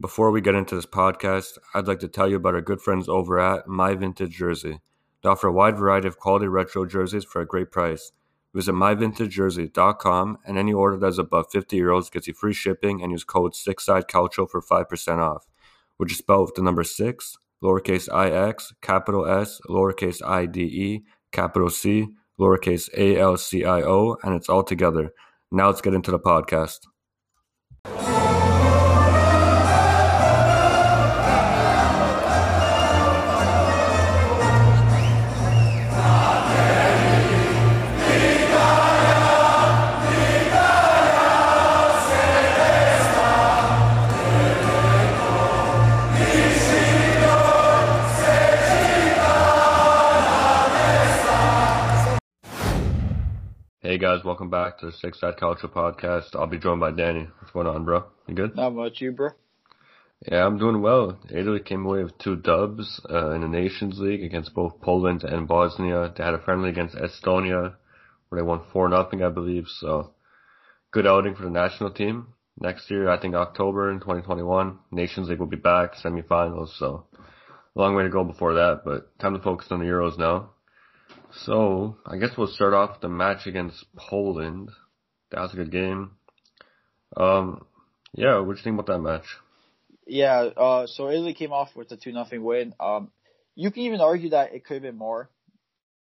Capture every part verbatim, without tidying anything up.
Before we get into this podcast, I'd like to tell you about our good friends over at My Vintage Jersey. They offer a wide variety of quality retro jerseys for a great price. Visit my vintage jersey dot com, and any order that is above fifty euros gets you free shipping, and use code six side calcio for five percent off, which is spelled with the number six, lowercase ix, capital S, lowercase ide, capital C, lowercase alcio, and it's all together. Now let's get into the podcast. Hey guys, welcome back to the six side calcio podcast. I'll be joined by Danny. What's going on, bro? You good? Not much, you, bro? Yeah, I'm doing well. Italy came away with two dubs uh, in the Nations League against both Poland and Bosnia. They had a friendly against Estonia, where they won four nothing, I believe. So, good outing for the national team. Next year, I think October in twenty twenty-one, Nations League will be back, semifinals. So, a long way to go before that, but time to focus on the Euros now. So, I guess we'll start off with the match against Poland. That was a good game. Um, yeah, what do you think about that match? Yeah, uh, so Italy came off with a two nothing win. Um, you can even argue that it could have been more.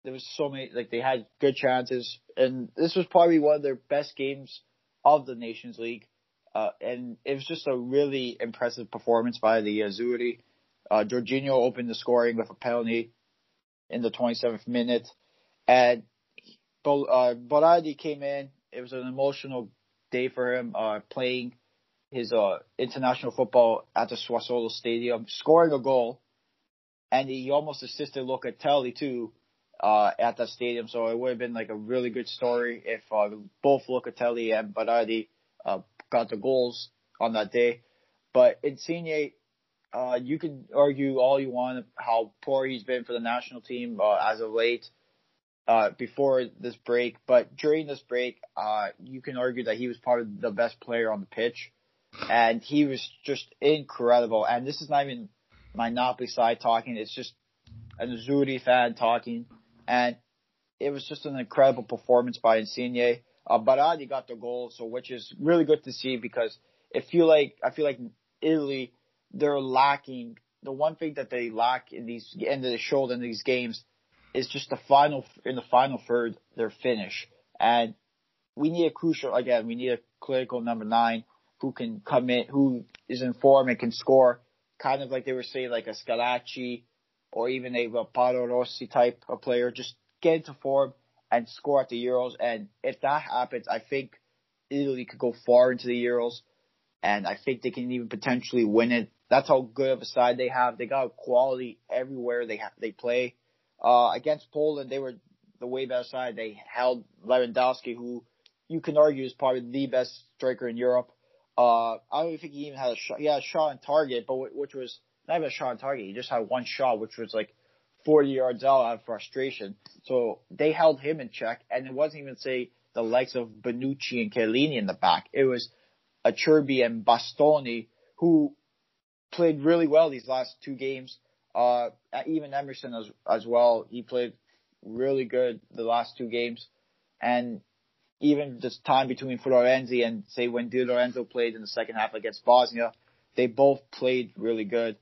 There was so many, like, they had good chances. And this was probably one of their best games of the Nations League. Uh, and it was just a really impressive performance by the Azzurri. Uh, Jorginho opened the scoring with a penalty in the twenty-seventh minute, and uh, Berardi came in. It was an emotional day for him, uh, playing his uh, international football at the Sassuolo Stadium, scoring a goal, and he almost assisted Locatelli too uh, at that stadium. So it would have been like a really good story if uh, both Locatelli and Berardi uh, got the goals on that day. But Insigne, Uh, you can argue all you want how poor he's been for the national team uh, as of late, uh, before this break. But during this break, uh, you can argue that he was probably the best player on the pitch. And he was just incredible. And this is not even my Napoli side talking. It's just an Azzurri fan talking. And it was just an incredible performance by Insigne. Uh, Berardi got the goal, so which is really good to see, because I feel like, I feel like Italy – they're lacking the one thing that they lack in these and they showed in these games is just the final in the final third, their finish. And we need a crucial again. We need a clinical number nine who can come in, who is in form and can score, kind of like they were saying, like a Scalacci or even a Paolo Rossi type of player. Just get into form and score at the Euros. And if that happens, I think Italy could go far into the Euros, and I think they can even potentially win it. That's how good of a side they have. They got quality everywhere they ha- they play. Uh, against Poland, they were the way better side. They held Lewandowski, who you can argue is probably the best striker in Europe. Uh, I don't think he even had a shot. He had a shot on target, but w- which was not even a shot on target. He just had one shot, which was like forty yards out out of frustration. So they held him in check, and it wasn't even, say, the likes of Bonucci and Chiellini in the back. It was Acerbi and Bastoni, who played really well these last two games. Uh, even Emerson as as well. He played really good the last two games. And even this time between Florenzi and, say, when Di Lorenzo played in the second half against Bosnia, they both played really good.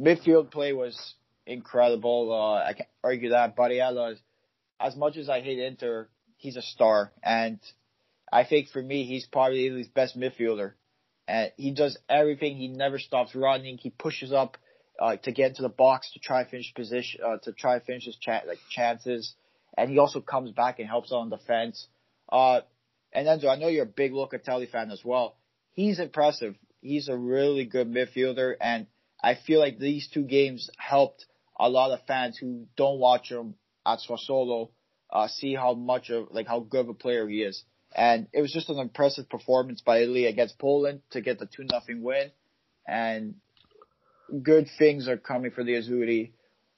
Midfield play was incredible. Uh, I can't argue that. Barella, as much as I hate Inter, he's a star. And I think for me, he's probably Italy's best midfielder. And he does everything. He never stops running. He pushes up uh, to get into the box to try and finish position uh, to try and finish his ch- like chances. And he also comes back and helps out on defense. Uh, and Enzo, I know you're a big Locatelli fan as well. He's impressive. He's a really good midfielder, and I feel like these two games helped a lot of fans who don't watch him at Sassuolo uh, see how much of like how good of a player he is. And it was just an impressive performance by Italy against Poland to get the two nothing win. And good things are coming for the Azzurri.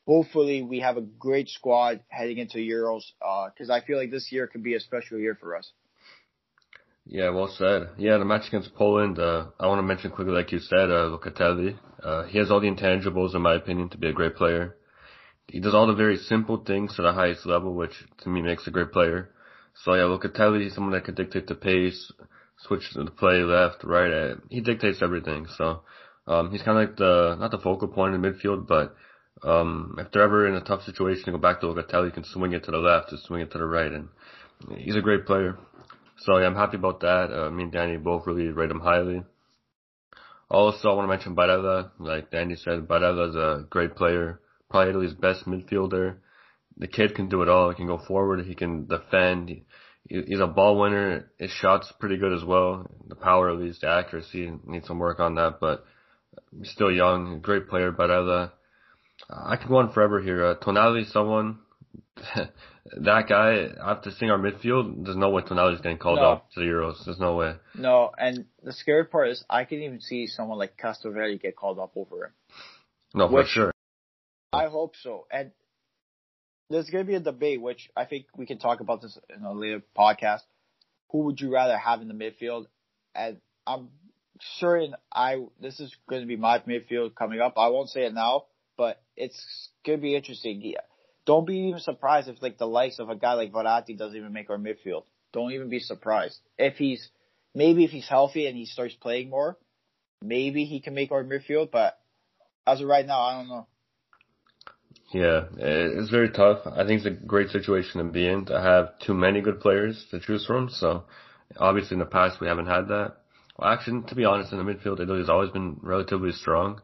Hopefully we have a great squad heading into Euros, because uh, I feel like this year could be a special year for us. Yeah, well said. Yeah, the match against Poland, uh, I want to mention quickly, like you said, uh, Locatelli. Uh, he has all the intangibles, in my opinion, to be a great player. He does all the very simple things to the highest level, which to me makes a great player. So yeah, Locatelli is someone that can dictate the pace, switch the play left, right. At, he dictates everything. So um, he's kind of like the, not the focal point in midfield, but um, if they're ever in a tough situation to go back to Locatelli, you can swing it to the left and swing it to the right. And he's a great player. So yeah, I'm happy about that. Uh, me and Danny both really rate him highly. Also, I want to mention Barella. Like Danny said, Barella's a great player. Probably Italy's best midfielder. The kid can do it all. He can go forward. He can defend. He, he's a ball winner. His shot's pretty good as well. The power, at least, the accuracy. Needs some work on that, but he's still young. Great player, Barella. I could go on forever here. Uh, Tonali, someone. That guy, after seeing our midfield, there's no way Tonali's getting called no. up to the Euros. There's no way. No, and the scary part is I can even see someone like Castrovelli get called up over him. No, which, for sure. I hope so. And there's going to be a debate, which I think we can talk about this in a later podcast. Who would you rather have in the midfield? And I'm certain I this is going to be my midfield coming up. I won't say it now, but it's going to be interesting. Yeah. Don't be even surprised if like the likes of a guy like Verratti doesn't even make our midfield. Don't even be surprised. If he's maybe if he's healthy and he starts playing more, maybe he can make our midfield. But as of right now, I don't know. Yeah, it's very tough. I think it's a great situation to be in, to have too many good players to choose from. So, obviously, in the past, we haven't had that. Well, actually, to be honest, in the midfield, Italy's always been relatively strong.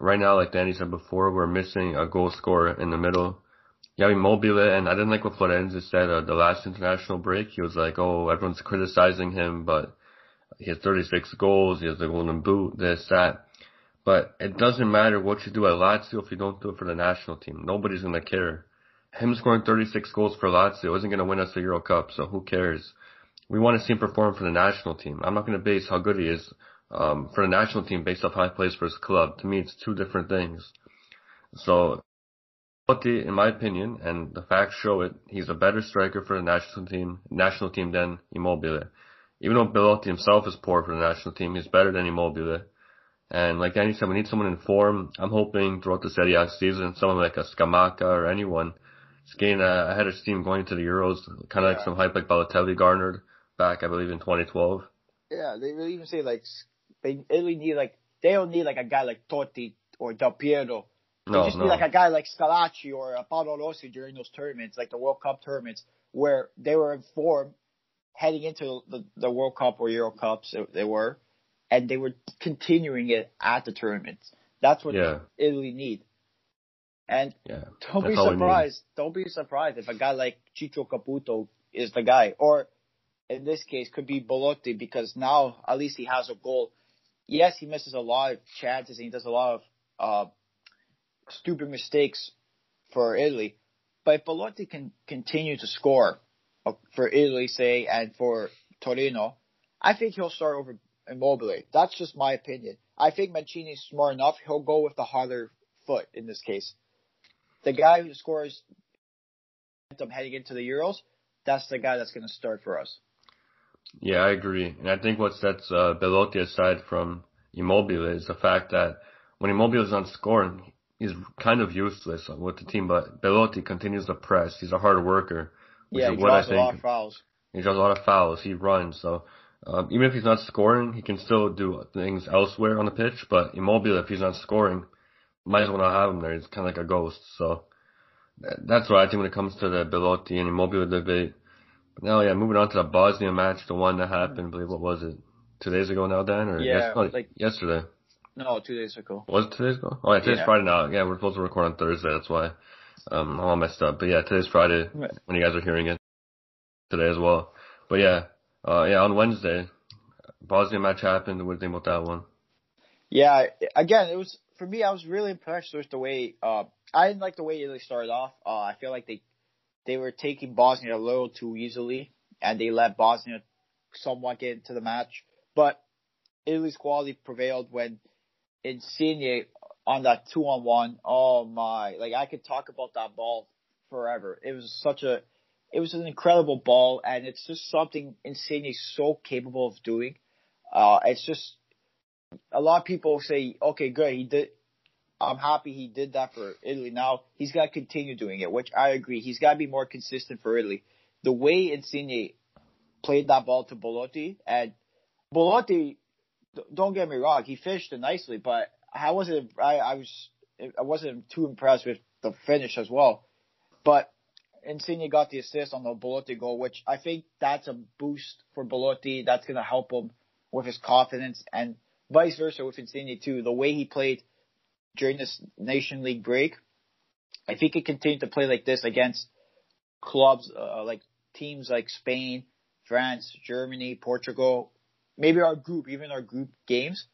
Right now, like Danny said before, we're missing a goal scorer in the middle. Yeah, Immobile, and I didn't like what Florenzi said at the last international break. He was like, oh, everyone's criticizing him, but he has thirty-six goals, he has the golden boot, this, that. But it doesn't matter what you do at Lazio if you don't do it for the national team. Nobody's going to care. Him scoring thirty-six goals for Lazio isn't going to win us the Euro Cup, so who cares? We want to see him perform for the national team. I'm not going to base how good he is um, for the national team based off how he plays for his club. To me, it's two different things. So, in my opinion, and the facts show it, he's a better striker for the national team, national team than Immobile. Even though Belotti himself is poor for the national team, he's better than Immobile. And like Danny said, we need someone in form. I'm hoping throughout the Serie A season, someone like a Scamacca or anyone is getting ahead of steam going into the Euros, kind of yeah. like some hype like Balotelli garnered back, I believe, in twenty twelve. Yeah, they really even say, like, they really need, like, they don't need, like, a guy like Totti or Del Piero. They no, just no. need, like, a guy like Scalacci or Paolo Rossi during those tournaments, like the World Cup tournaments, where they were in form heading into the, the World Cup or Euro Cups, they were. And they were continuing it at the tournaments. That's what yeah. Italy need. And yeah, don't be surprised. Don't be surprised if a guy like Ciccio Caputo is the guy. Or, in this case, could be Belotti, because now at least he has a goal. Yes, he misses a lot of chances and he does a lot of uh, stupid mistakes for Italy. But if Belotti can continue to score for Italy, say, and for Torino, I think he'll start over Immobile. That's just my opinion. I think Mancini's smart enough. He'll go with the harder foot in this case. The guy who scores heading into the Euros, that's the guy that's going to start for us. Yeah, I agree. And I think what sets uh, Belotti aside from Immobile is the fact that when Immobile is on scoring, he's kind of useless with the team, but Belotti continues to press. He's a hard worker. Yeah, he draws a lot of fouls. He draws a lot of fouls. He runs, so... Um, even if he's not scoring, he can still do things elsewhere on the pitch. But Immobile, if he's not scoring, might as well not have him there. He's kind of like a ghost. So that's why I think when it comes to the Belotti and Immobile debate. But now, yeah, moving on to the Bosnia match, the one that happened, I believe, what was it? Two days ago now, Dan? Or yeah. Yes, like, yesterday? No, two days ago. Was it two days ago? Oh, yeah, today's yeah. Friday now. Yeah, we're supposed to record on Thursday. That's why um, I'm all messed up. But yeah, today's Friday when you guys are hearing it. Today as well. But yeah. Uh, yeah, on Wednesday, Bosnia match happened. What do you think about that one? Yeah, again, it was for me. I was really impressed with the way uh, I didn't like the way Italy started off. Uh, I feel like they they were taking Bosnia a little too easily, and they let Bosnia somewhat get into the match. But Italy's quality prevailed when Insigne on that two on one. Oh my! Like I could talk about that ball forever. It was such a It was an incredible ball, and it's just something Insigne is so capable of doing. Uh, it's just a lot of people say, okay, good, he did. I'm happy he did that for Italy. Now he's got to continue doing it, which I agree. He's got to be more consistent for Italy. The way Insigne played that ball to Belotti, and Belotti, don't get me wrong, he finished it nicely, but I wasn't. I, I was. I wasn't too impressed with the finish as well. But Insigne got the assist on the Belotti goal, which I think that's a boost for Belotti. That's going to help him with his confidence, and vice versa with Insigne too. The way he played during this Nation League break, if he could continue to play like this against clubs uh, like teams like Spain, France, Germany, Portugal, maybe our group, even our group games,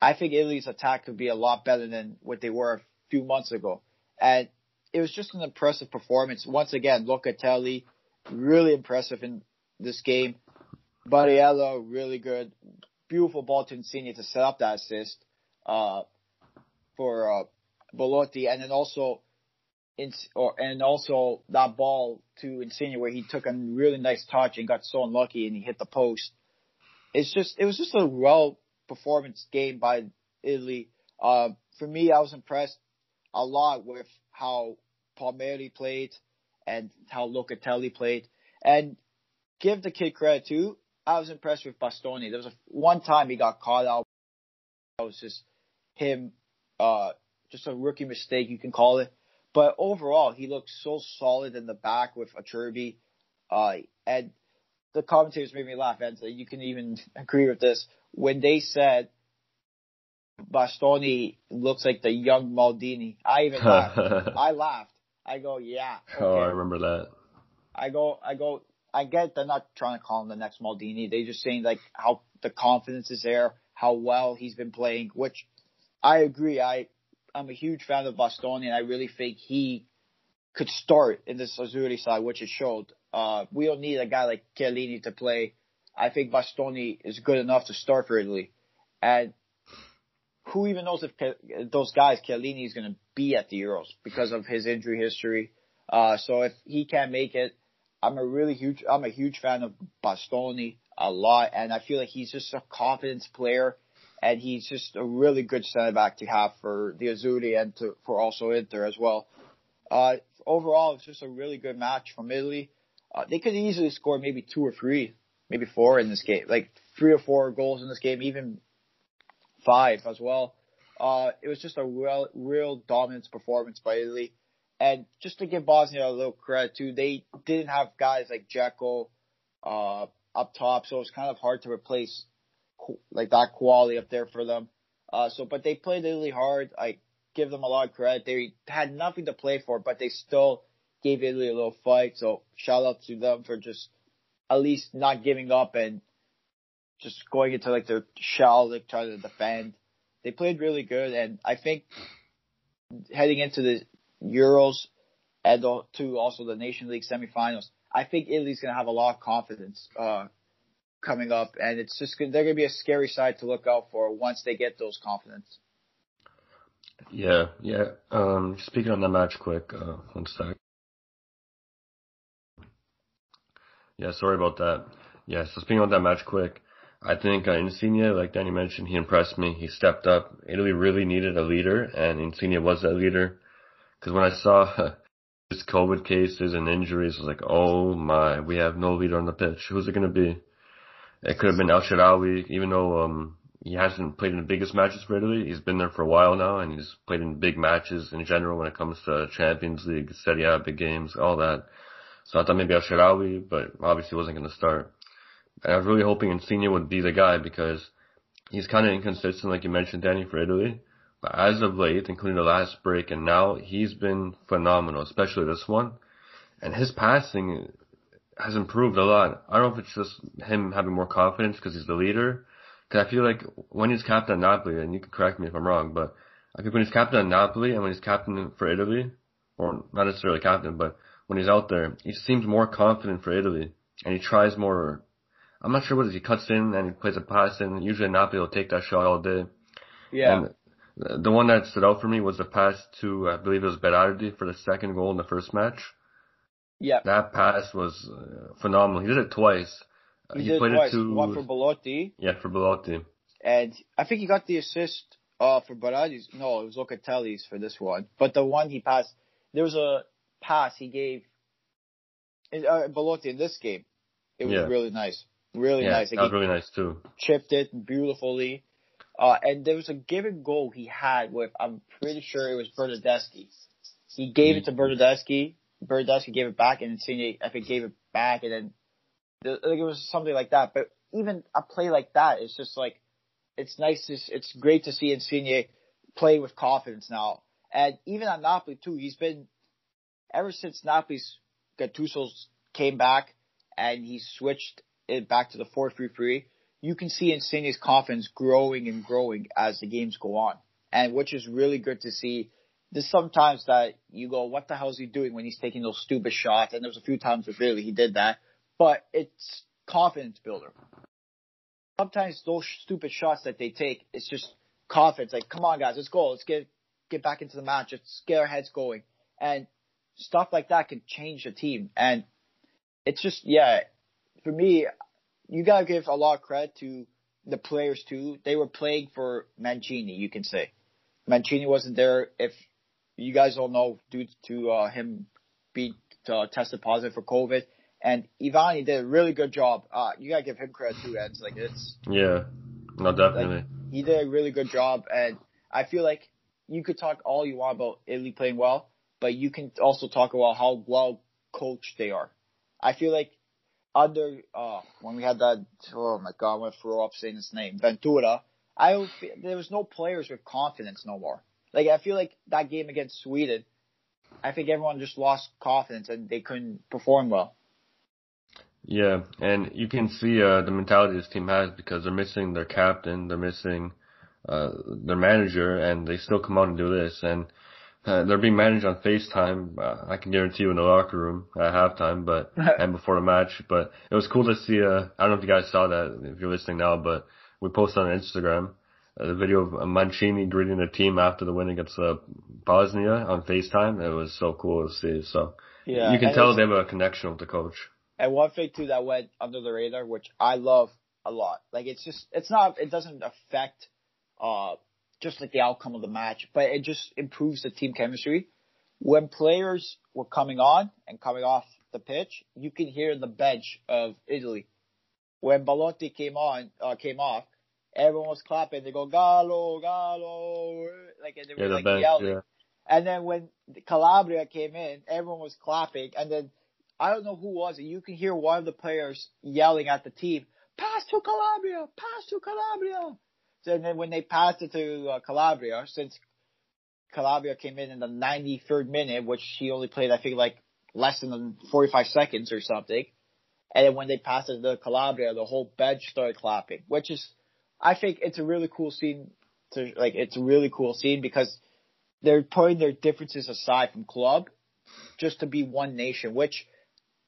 I think Italy's attack could be a lot better than what they were a few months ago. And it was just an impressive performance. Once again, Locatelli, really impressive in this game. Barella, really good. Beautiful ball to Insigne to set up that assist uh, for uh, Belotti. And then also ins- or, and also that ball to Insigne where he took a really nice touch and got so unlucky and he hit the post. It's just It was just a well performance game by Italy. Uh, for me, I was impressed a lot with how Palmieri played and how Locatelli played. And give the kid credit too, I was impressed with Bastoni. There was a, one time he got caught out. It was just him, uh, just a rookie mistake, you can call it. But overall, he looked so solid in the back with Acerbi. Uh, and the commentators made me laugh, and you can even agree with this. When they said Bastoni looks like the young Maldini, I even laughed. I laughed. I go, yeah. Okay. Oh, I remember that. I go, I go, I get they're not trying to call him the next Maldini. They're just saying, like, how the confidence is there, how well he's been playing, which I agree. I, I'm a huge fan of Bastoni, and I really think he could start in this Azzurri side, which it showed. Uh, we don't need a guy like Chiellini to play. I think Bastoni is good enough to start for Italy. And who even knows if those guys, Chiellini, is going to be at the Euros because of his injury history. Uh, so if he can't make it, I'm a really huge, I'm a huge fan of Bastoni a lot. And I feel like he's just a confidence player. And he's just a really good center back to have for the Azzurri and to, for also Inter as well. Uh, overall, it's just a really good match from Italy. Uh, they could easily score maybe two or three. Maybe four in this game, like three or four goals in this game, even five as well. Uh, it was just a real, real dominance performance by Italy. And just to give Bosnia a little credit too, they didn't have guys like Dzeko uh, up top, so it was kind of hard to replace like that quality up there for them. Uh, so, but they played Italy hard. I give them a lot of credit. They had nothing to play for, but they still gave Italy a little fight. So, shout out to them for just at least not giving up and just going into like their shell, like trying to defend. They played really good, and I think heading into the Euros and to also the Nation League semifinals, I think Italy's going to have a lot of confidence uh, coming up, and it's just gonna, they're going to be a scary side to look out for once they get those confidence. Yeah, yeah. Um, speaking on that match, quick, uh, one sec. Yeah, sorry about that. Yeah, so speaking about that match quick, I think uh, Insigne, like Danny mentioned, he impressed me. He stepped up. Italy really needed a leader, and Insigne was that leader. Because when I saw uh, his COVID cases and injuries, I was like, oh my, we have no leader on the pitch. Who's it going to be? It could have been El Shaarawy, even though um, he hasn't played in the biggest matches for Italy. He's been there for a while now, and he's played in big matches in general when it comes to Champions League, Serie A, big games, all that. So I thought maybe El Shaarawy, but obviously wasn't going to start. And I was really hoping Insigne would be the guy because he's kind of inconsistent, like you mentioned, Danny, for Italy. But as of late, including the last break and now, he's been phenomenal, especially this one. And his passing has improved a lot. I don't know if it's just him having more confidence because he's the leader. Because I feel like when he's captain at Napoli, and you can correct me if I'm wrong, but I think when he's captain at Napoli and when he's captain for Italy, or not necessarily captain, but when he's out there, he seems more confident for Italy, and he tries more. I'm not sure what it is. He cuts in and he plays a pass in. Usually Napoli will take that shot all day. Yeah. And the one that stood out for me was the pass to, I believe it was Berardi for the second goal in the first match. Yeah. That pass was uh, phenomenal. He did it twice. He, he did played it twice. It to, One for Belotti. Yeah, for Belotti. And I think he got the assist uh, for Berardi's. No, it was Locatelli's for this one. But the one he passed, there was a pass he gave uh, Belotti in this game. It was yeah. really nice. Really yeah, nice. That was really nice too. Chipped it beautifully. Uh, and there was a given goal he had with, I'm pretty sure it was Bernadeschi. He gave it to Bernadeschi. Bernadeschi gave it back, and Insigne, I think, gave it back, and then like, it was something like that. But even a play like that, it's just like, it's nice. To, it's great to see Insigne play with confidence now. And even at Napoli, too, he's been, ever since Napoli's Gattuso came back and he switched it back to the four three three, you can see Insigne's confidence growing and growing as the games go on, and which is really good to see. There's sometimes that you go, what the hell is he doing when he's taking those stupid shots? And there was a few times where really he did that. But it's confidence builder. Sometimes those stupid shots that they take, it's just confidence. Like, come on, guys, let's go. Let's get get back into the match. Let's get our heads going. And stuff like that can change a team. And it's just, yeah, for me, you got to give a lot of credit to the players, too. They were playing for Mancini, you can say. Mancini wasn't there if... You guys all know due to uh, him being uh, tested positive for COVID, and Ivani did a really good job. Uh, you gotta give him credit too, Eds. Like it's yeah, no, definitely. Like, he did a really good job, and I feel like you could talk all you want about Italy playing well, but you can also talk about how well coached they are. I feel like under uh, when we had that, oh my God, I'm gonna throw up saying his name, Ventura. I don't feel, there was no players with confidence no more. Like, I feel like that game against Sweden, I think everyone just lost confidence and they couldn't perform well. Yeah, and you can see uh, the mentality this team has because they're missing their captain, they're missing uh, their manager, and they still come out and do this. And uh, they're being managed on FaceTime, uh, I can guarantee you, in the locker room at halftime but and before the match. But it was cool to see, uh, I don't know if you guys saw that, if you're listening now, but we posted on Instagram. Uh, the video of Mancini greeting the team after the win against uh, Bosnia on FaceTime. It was so cool to see. So yeah, you can tell they have a connection with the coach. And one thing, too, that went under the radar, which I love a lot. Like, it's just, it's not, it doesn't affect uh, just like the outcome of the match, but it just improves the team chemistry. When players were coming on and coming off the pitch, you can hear the bench of Italy. When Belotti came on, uh, came off, everyone was clapping. They go, Gallo, Gallo. Like, and they were yeah, like bench, yelling. Yeah. And then when Calabria came in, everyone was clapping. And then, I don't know who was it. You can hear one of the players yelling at the team, pass to Calabria, pass to Calabria. So, and then when they passed it to uh, Calabria, since Calabria came in in the ninety-third minute, which he only played, I think, like less than forty-five seconds or something. And then when they passed it to Calabria, the whole bench started clapping, which is... I think it's a really cool scene. To, like, it's a really cool scene because they're putting their differences aside from club just to be one nation, which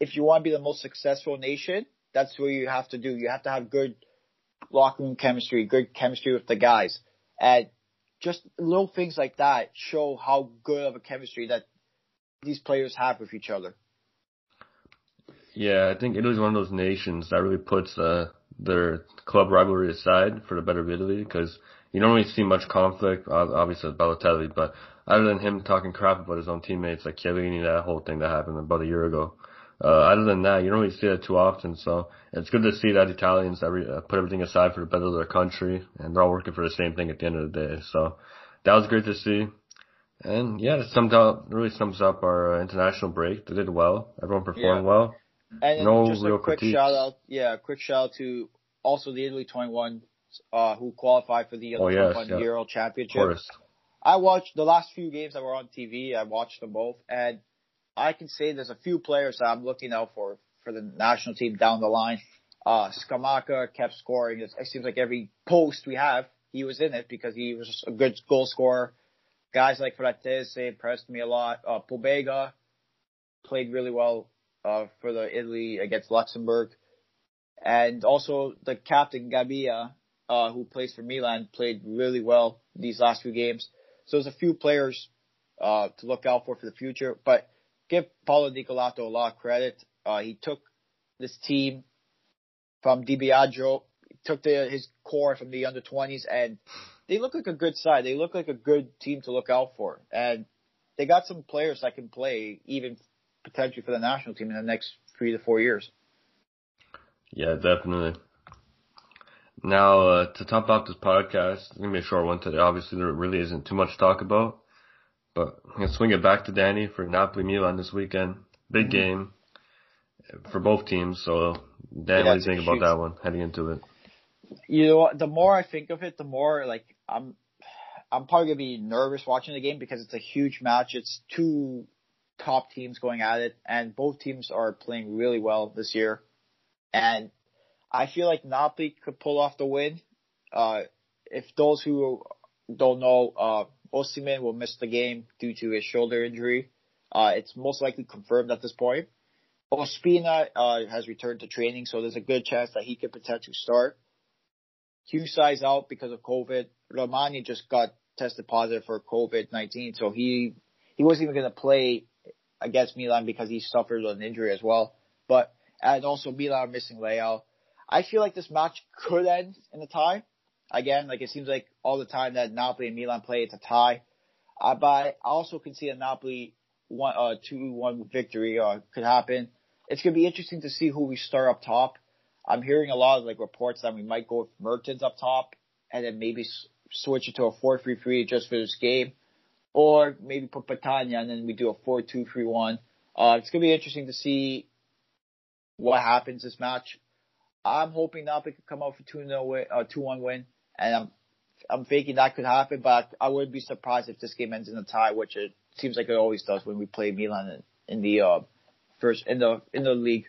if you want to be the most successful nation, that's what you have to do. You have to have good locker room chemistry, good chemistry with the guys. And just little things like that show how good of a chemistry that these players have with each other. Yeah, I think Italy's one of those nations that really puts uh, their club rivalry aside for the better of Italy because you don't really see much conflict, obviously, with Balotelli, but other than him talking crap about his own teammates, like Chiellini, that whole thing that happened about a year ago, uh, other than that, you don't really see that too often. So it's good to see that Italians every, uh, put everything aside for the better of their country, and they're all working for the same thing at the end of the day. So that was great to see. And, yeah, it summed up, really sums up our uh, international break. They did well. Everyone performed yeah. well. And no just real a quick critiques. shout out, yeah, quick shout out to also the Italy twenty-one uh, who qualified for the oh, twenty-one yes, Euro yeah. Championship. Of course. I watched the last few games that were on T V. I watched them both, and I can say there's a few players that I'm looking out for for the national team down the line. Uh, Scamacca kept scoring. It seems like every post we have, he was in it because he was a good goal scorer. Guys like Fratese impressed me a lot. Uh, Pobega played really well. Uh, for the Italy against Luxembourg. And also the captain, Gabia, uh, who plays for Milan, played really well these last few games. So there's a few players uh, to look out for for the future. But give Paolo Di Collato a lot of credit. Uh, he took this team from Di Biagio, he took the, his core from the under twenties, and they look like a good side. They look like a good team to look out for. And they got some players that can play even potentially for the national team in the next three to four years. Yeah, definitely. Now, uh, to top off this podcast, it's going to be a short one today. Obviously, there really isn't too much to talk about. But I'm going to swing it back to Danny for Napoli-Milan this weekend. Big game for both teams. So, Dan, yeah, what do you think about that one, heading into it? You know what? The more I think of it, the more, like, I'm I'm probably going to be nervous watching the game because it's a huge match. It's two top teams going at it, and both teams are playing really well this year. And I feel like Napoli could pull off the win. Uh, if those who don't know, uh, Osimhen will miss the game due to his shoulder injury. Uh, it's most likely confirmed at this point. Ospina uh, has returned to training, so there's a good chance that he could potentially start. Hughesie's out because of COVID. Romagna just got tested positive for COVID nineteen, so he he wasn't even going to play against Milan because he suffered an injury as well. But and also Milan are missing Leao. I feel like this match could end in a tie. Again, like it seems like all the time that Napoli and Milan play, it's a tie. Uh, but I also can see a Napoli one, uh, two one victory uh, could happen. It's going to be interesting to see who we start up top. I'm hearing a lot of like reports that we might go with Mertens up top and then maybe s- switch it to a four three three just for this game. Or maybe put Patania and then we do a four two three one. Uh, it's going to be interesting to see what happens this match. I'm hoping Napoli could come out for two one win, and I'm I'm thinking that could happen, but I wouldn't be surprised if this game ends in a tie, which it seems like it always does when we play Milan in, in the uh, first in the in the league.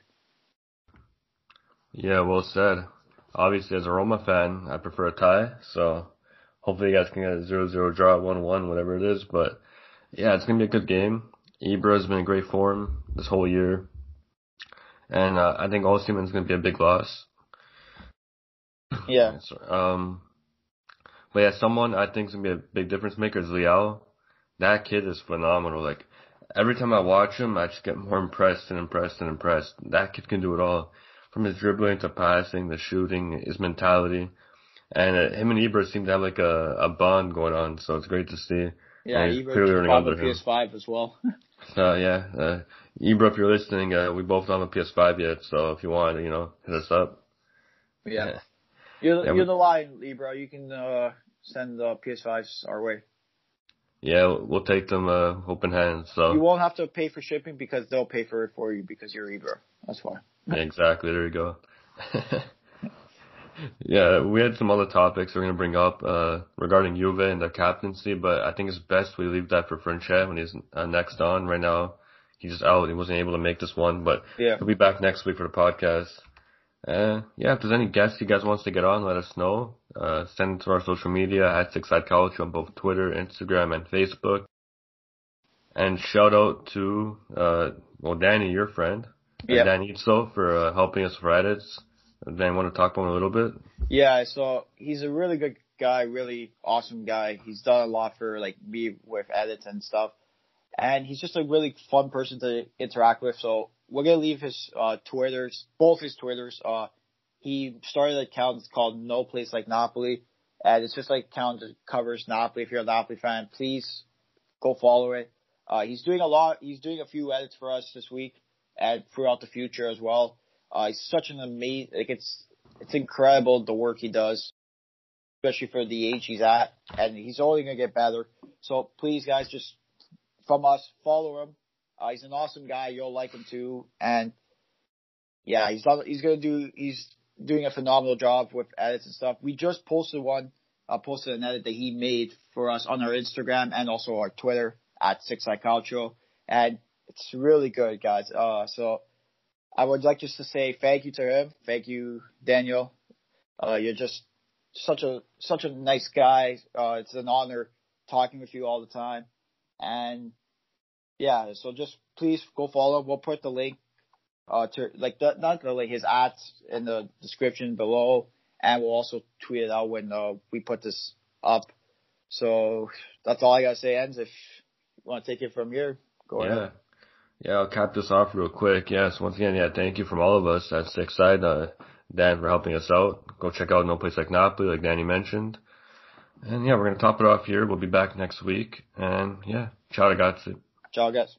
Yeah, well said. Obviously, as a Roma fan, I prefer a tie, so hopefully you guys can get a zero zero draw, one one, whatever it is. But yeah, it's gonna be a good game. Ibra has been in great form this whole year, and uh, I think Osimhen's gonna be a big loss. Yeah. um, but yeah, someone I think is going to be a big difference maker is Leao. That kid is phenomenal. Like, every time I watch him, I just get more impressed and impressed and impressed. That kid can do it all. From his dribbling to passing, the shooting, his mentality. And uh, him and Ibra seem to have like a, a bond going on, so it's great to see. Yeah, and Ibra on the P S five as well. So uh, yeah, uh, Ibra, if you're listening, uh, we both don't have a P S five yet, so if you want, you know, hit us up. Yeah. yeah. You're, yeah, you're the line, Libra. You can uh, send the P S fives our way. Yeah, we'll take them uh, open hands. So you won't have to pay for shipping because they'll pay for it for you because you're Libra. That's why. Yeah, exactly. There you go. Yeah, we had some other topics we're going to bring up uh, regarding Juve and their captaincy, but I think it's best we leave that for Franchet when he's uh, next on. Right now, he's just out. He wasn't able to make this one, but yeah. He'll be back next week for the podcast. Uh, yeah, if there's any guests you guys wants to get on, let us know. Uh, send it to our social media at six side calcio on both Twitter, Instagram, and Facebook. And shout out to, uh, well, Danny, your friend, yep. Dan Itzo, for uh, helping us with edits. Dan, want to talk about him a little bit? Yeah, so he's a really good guy, really awesome guy. He's done a lot for like me with edits and stuff. And he's just a really fun person to interact with, so we're going to leave his uh, Twitters, both his Twitters. Uh, he started an account called No Place Like Napoli, and it's just like an account that covers Napoli. If you're a Napoli fan, please go follow it. Uh, he's doing a lot. He's doing a few edits for us this week and throughout the future as well. Uh, he's such an amazing, like it's, it's incredible the work he does, especially for the age he's at, and he's only going to get better. So please, guys, just from us, follow him. Uh, he's an awesome guy. You'll like him too. And yeah, he's he's gonna do he's doing a phenomenal job with edits and stuff. We just posted one, uh, posted an edit that he made for us on our Instagram and also our Twitter at six side calcio, and it's really good, guys. Uh, so I would like just to say thank you to him. Thank you, Daniel. Uh, you're just such a such a nice guy. Uh, it's an honor talking with you all the time, and. Yeah, so just please go follow. We'll put the link, uh, to like the, not the link, his ads in the description below, and we'll also tweet it out when uh, we put this up. So that's all I gotta say, Enz. If you want to take it from here, go yeah. ahead. Yeah, I'll cap this off real quick. Yes, once again, yeah, thank you from all of us at Six Side, uh, Dan, for helping us out. Go check out No Place Like Napoli, like Danny mentioned. And yeah, we're going to top it off here. We'll be back next week. And yeah, ciao ragazzi. Ciao guys.